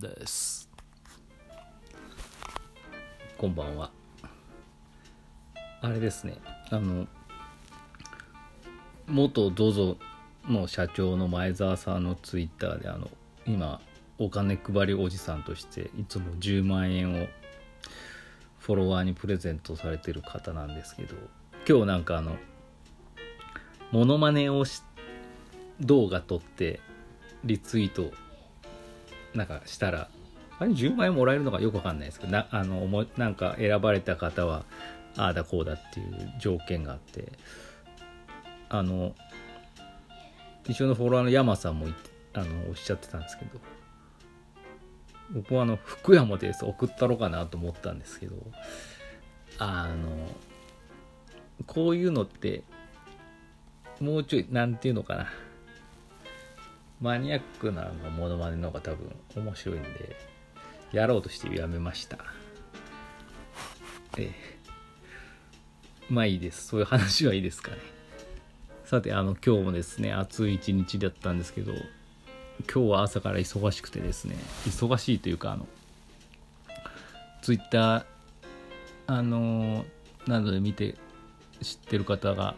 です。こんばんは。あれですね、元ZOZOの社長の前澤さんのツイッターで今お金配りおじさんとしていつも10万円をフォロワーにプレゼントされてる方なんですけど、今日なんかモノマネを動画撮ってリツイートなんかしたら、あれ10万円もらえるのかよくわかんないですけど、なんか選ばれた方はああだこうだっていう条件があって、一緒のフォロワーの山さんもおっしゃってたんですけど、僕は福山です送ったろかなと思ったんですけど、こういうのってもうちょいなんていうのかな、マニアックなモノマネの方が多分面白いんでやろうとしてやめました。まあいいです、そういう話はいいですかね。さて今日もですね暑い一日だったんですけど、今日は朝から忙しくてですね、忙しいというかツイッターなどで見て知ってる方が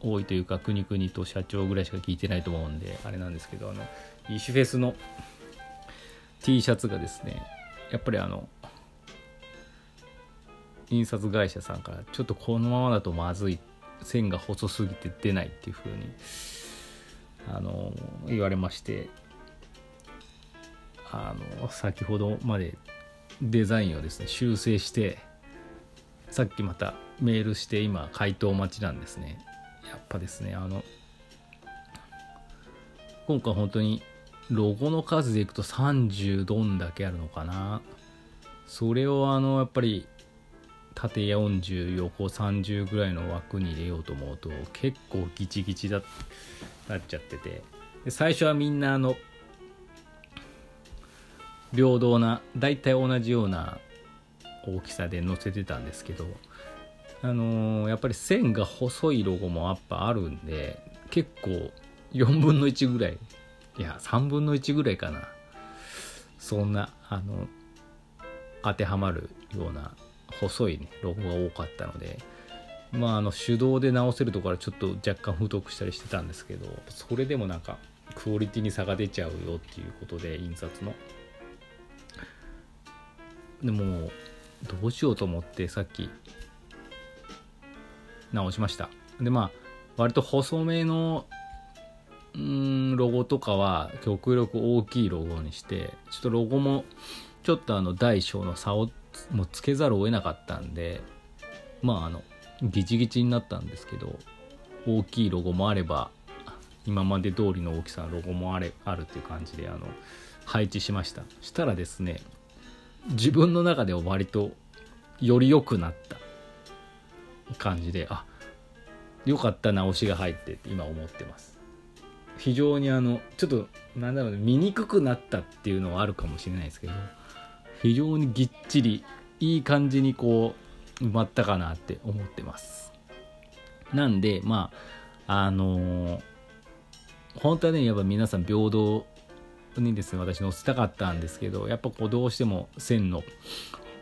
多いというか、くにくにと社長ぐらいしか聞いてないと思うんであれなんですけど、イシュフェスの T シャツがですね、やっぱり印刷会社さんからちょっとこのままだとまずい、線が細すぎて出ないっていう風に言われまして、先ほどまでデザインをですね修正して、さっきまたメールして今回答待ちなんですね。やっぱですね今回本当にロゴの数でいくと30ドンだけあるのかな。それをやっぱり縦40横30ぐらいの枠に入れようと思うと結構ギチギチだなっちゃってて、で最初はみんな平等な大体同じような大きさで載せてたんですけど、やっぱり線が細いロゴもやっぱあるんで、結構4分の1ぐらい、いや3分の1ぐらいかな、そんな当てはまるような細いねロゴが多かったので、まあ手動で直せるところはちょっと若干太くしたりしてたんですけど、それでもなんかクオリティに差が出ちゃうよっていうことで、印刷のでもどうしようと思ってさっき直しました。でまあ割と細めのロゴとかは極力大きいロゴにして、ちょっとロゴもちょっと大小の差をもうつけざるを得なかったんで、まあギチギチになったんですけど、大きいロゴもあれば今まで通りの大きさのロゴもあるっていう感じで配置しました。したらですね、自分の中では割とより良くなった感じで、あ、良かった直しが入ってって今思ってます。非常にちょっとなんだろう、見にくくなったっていうのはあるかもしれないですけど、非常にぎっちりいい感じにこう埋まったかなって思ってます。なんでまあ本当はねやっぱ皆さん平等にですね私載せたかったんですけど、やっぱこうどうしても線の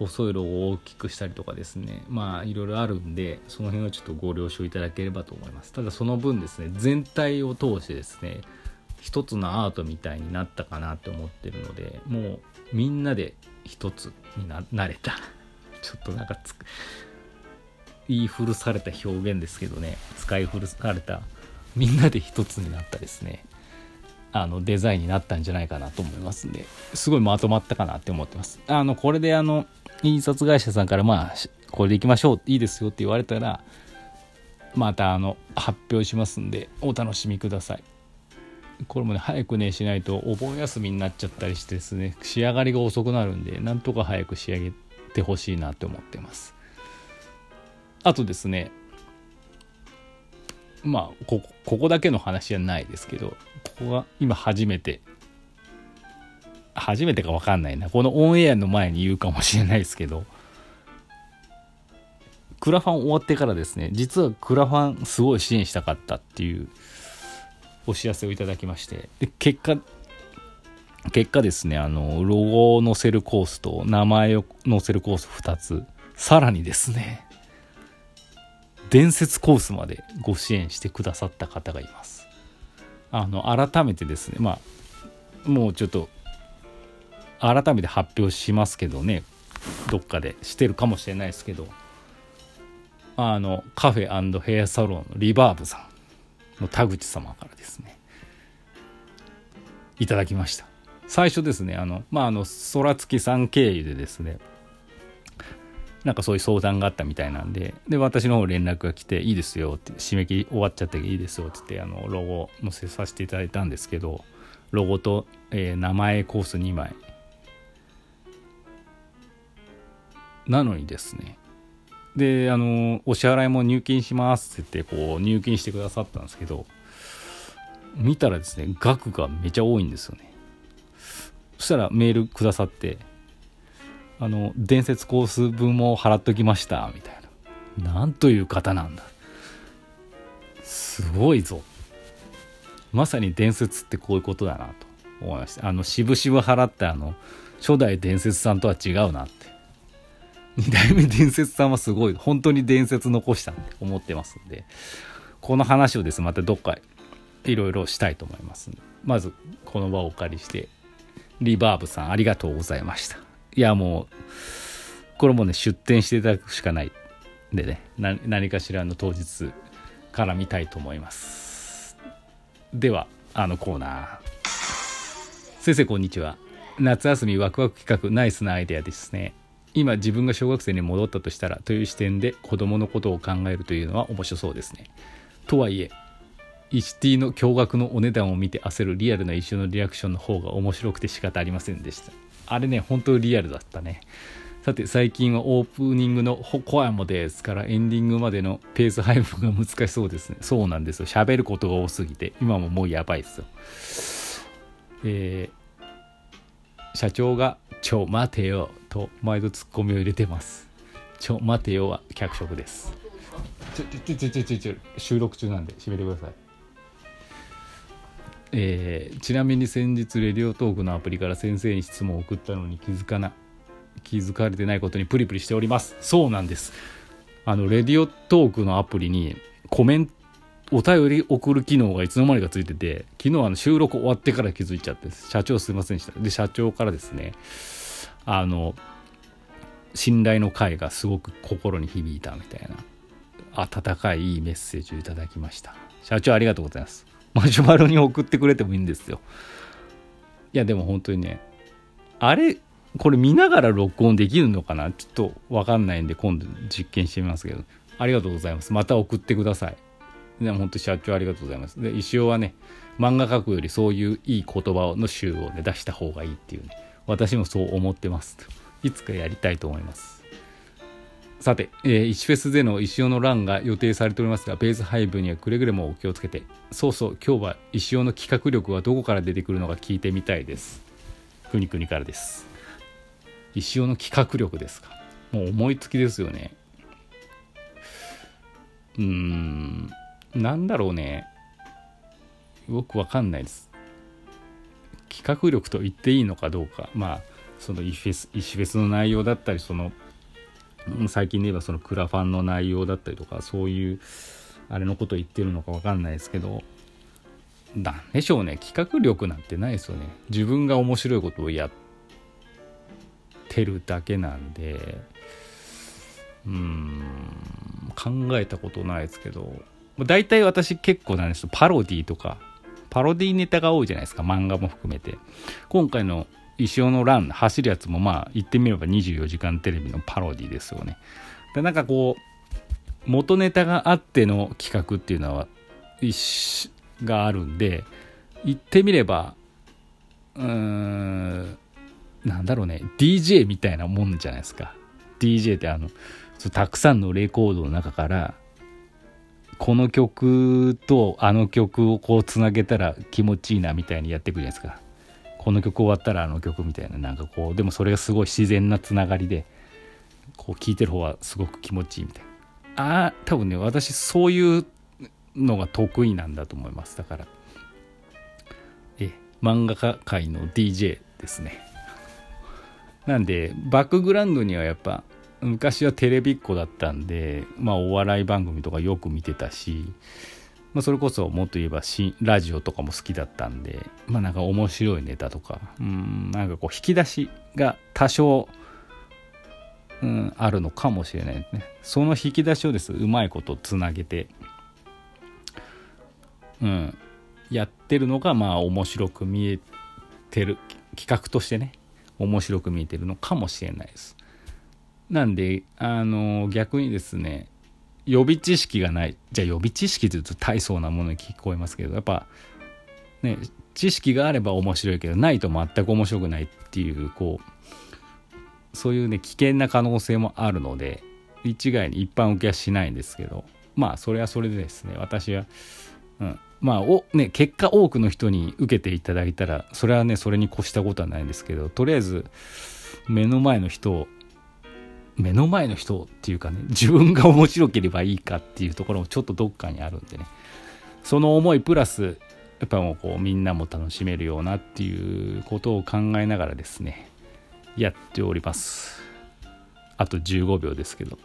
細いロゴを大きくしたりとかですね、まあいろいろあるんでその辺はちょっとご了承いただければと思います。ただその分ですね全体を通してですね一つのアートみたいになったかなって思ってるので、もうみんなで一つになれたちょっとなんか言い古された表現ですけどね、使い古されたみんなで一つになったですねデザインになったんじゃないかなと思いますんで、すごいまとまったかなって思ってます。これで印刷会社さんからまあこれでいきましょういいですよって言われたら、また発表しますんでお楽しみください。これもね早くねしないとお盆休みになっちゃったりしてですね仕上がりが遅くなるんで、なんとか早く仕上げてほしいなって思ってます。あとですね、まあここだけの話じゃないですけど、ここが今初めてか分かんないな、このオンエアの前に言うかもしれないですけど、クラファン終わってからですね、実はクラファンすごい支援したかったっていうお知らせをいただきまして、で結果結果ですね、ロゴを載せるコースと名前を載せるコース2つ、さらにですね、伝説コースまでご支援してくださった方がいます。改めてですね、まあもうちょっと改めて発表しますけどね、どっかでしてるかもしれないですけど、カフェ&ヘアサロンのリバーブさんの田口様からですねいただきました。最初ですね、空月さん経由でですね、なんかそういう相談があったみたいなんで、で私の方連絡が来て、いいですよって、締め切り終わっちゃっていいですよって言って、ロゴ載せさせていただいたんですけど、ロゴと、名前コース2枚なのにですね、でお支払いも入金しますって言ってこう入金してくださったんですけど、見たらですね、額がめちゃ多いんですよね。そしたらメールくださって、伝説コース分も払っときましたみたいな、なんという方なんだ、すごいぞ、まさに伝説ってこういうことだなと思いました。しぶしぶ払った初代伝説さんとは違うなって、2代目伝説さんはすごい、本当に伝説残したって思ってますんで、この話をですね、またどっかいろいろしたいと思いますんで、まずこの場をお借りして、リバーブさんありがとうございました。いやもうこれもね、出店していただくしかないんでね、何かしらの当日から見たいと思います。ではコーナー、先生こんにちは、夏休みワクワク企画、ナイスなアイデアですね。今自分が小学生に戻ったとしたらという視点で子供のことを考えるというのは面白そうですね。とはいえ 1T の驚愕のお値段を見て焦るリアルな一瞬のリアクションの方が面白くて仕方ありませんでした。あれね、本当にリアルだったね。さて最近はオープニングの小山ですからエンディングまでのペース配分が難しそうですね。そうなんですよ、喋ることが多すぎて今ももうやばいですよ。社長がちょ待てよと毎度ツッコミを入れてます。ちょ待てよは脚色です。収録中なんで閉めてください。ちなみに先日レディオトークのアプリから先生に質問を送ったのに気づかれてないことにプリプリしております。そうなんです、レディオトークのアプリにお便り送る機能がいつの間にかついてて、昨日収録終わってから気づいちゃって、社長すいませんでした。で社長からですね、信頼の会がすごく心に響いたみたいな温かいいいメッセージをいただきました。社長ありがとうございます。マシュマロに送ってくれてもいいんですよ。いやでも本当にね、これ見ながら録音できるのかな、ちょっと分かんないんで今度実験してみますけど、ありがとうございます。また送ってください。でも本当社長ありがとうございます。で石尾はね、漫画描くよりそういういい言葉の集を、ね、出した方がいいっていうね、私もそう思ってます。いつかやりたいと思います。さて、1フェスでの石尾のランが予定されておりますが、ペース配分にはくれぐれもお気をつけて。そうそう、今日は石尾の企画力はどこから出てくるのか聞いてみたいです。くにくにからです。石尾の企画力ですか。もう思いつきですよね。なんだろうね、よくわかんないです。企画力と言っていいのかどうか、まあその1フェスの内容だったり、その最近で言えばそのクラファンの内容だったりとか、そういうあれのことを言ってるのか分かんないですけど、なんでしょうね、企画力なんてないですよね。自分が面白いことをやってるだけなんで、考えたことないですけど、だいたい私結構なんですよ、パロディとかパロディネタが多いじゃないですか、漫画も含めて。今回の石尾のラン走るやつも、まあ言ってみれば24時間テレビのパロディですよね。でなんかこう元ネタがあっての企画っていうのはがあるんで、言ってみればなんだろうね、 DJ みたいなもんじゃないですか。 DJ ってたくさんのレコードの中からこの曲とあの曲をこうつなげたら気持ちいいなみたいにやっていくじゃないですか。この曲終わったらあの曲みたいな、なんかこうでもそれがすごい自然なつながりで、こう聴いてる方はすごく気持ちいいみたいな。多分ね、私そういうのが得意なんだと思います。だから漫画家界の DJ ですね。なんでバックグラウンドにはやっぱ昔はテレビっ子だったんで、まあお笑い番組とかよく見てたし、まあ、それこそもっと言えばラジオとかも好きだったんで、まあなんか面白いネタとか、なんかこう引き出しが多少、あるのかもしれないですね。その引き出しをですね、うまいことつなげて、やってるのがまあ面白く見えてる、企画としてね面白く見えてるのかもしれないです。なんで逆にですね、予備知識がない、じゃあ予備知識というと大層なものに聞こえますけど、やっぱね知識があれば面白いけどないと全く面白くないっていう、こうそういうね危険な可能性もあるので、一概に一般受けはしないんですけど、まあそれはそれでですね、私はまあ結果多くの人に受けていただいたらそれはねそれに越したことはないんですけど、とりあえず目の前の人っていうかね、自分が面白ければいいかっていうところもちょっとどっかにあるんでね、その思いプラスやっぱもうこうみんなも楽しめるようなっていうことを考えながらですねやっております。あと15秒ですけど、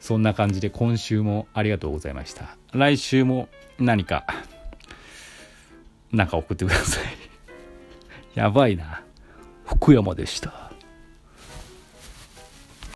そんな感じで今週もありがとうございました。来週も何か送ってくださいやばいな、福山でした。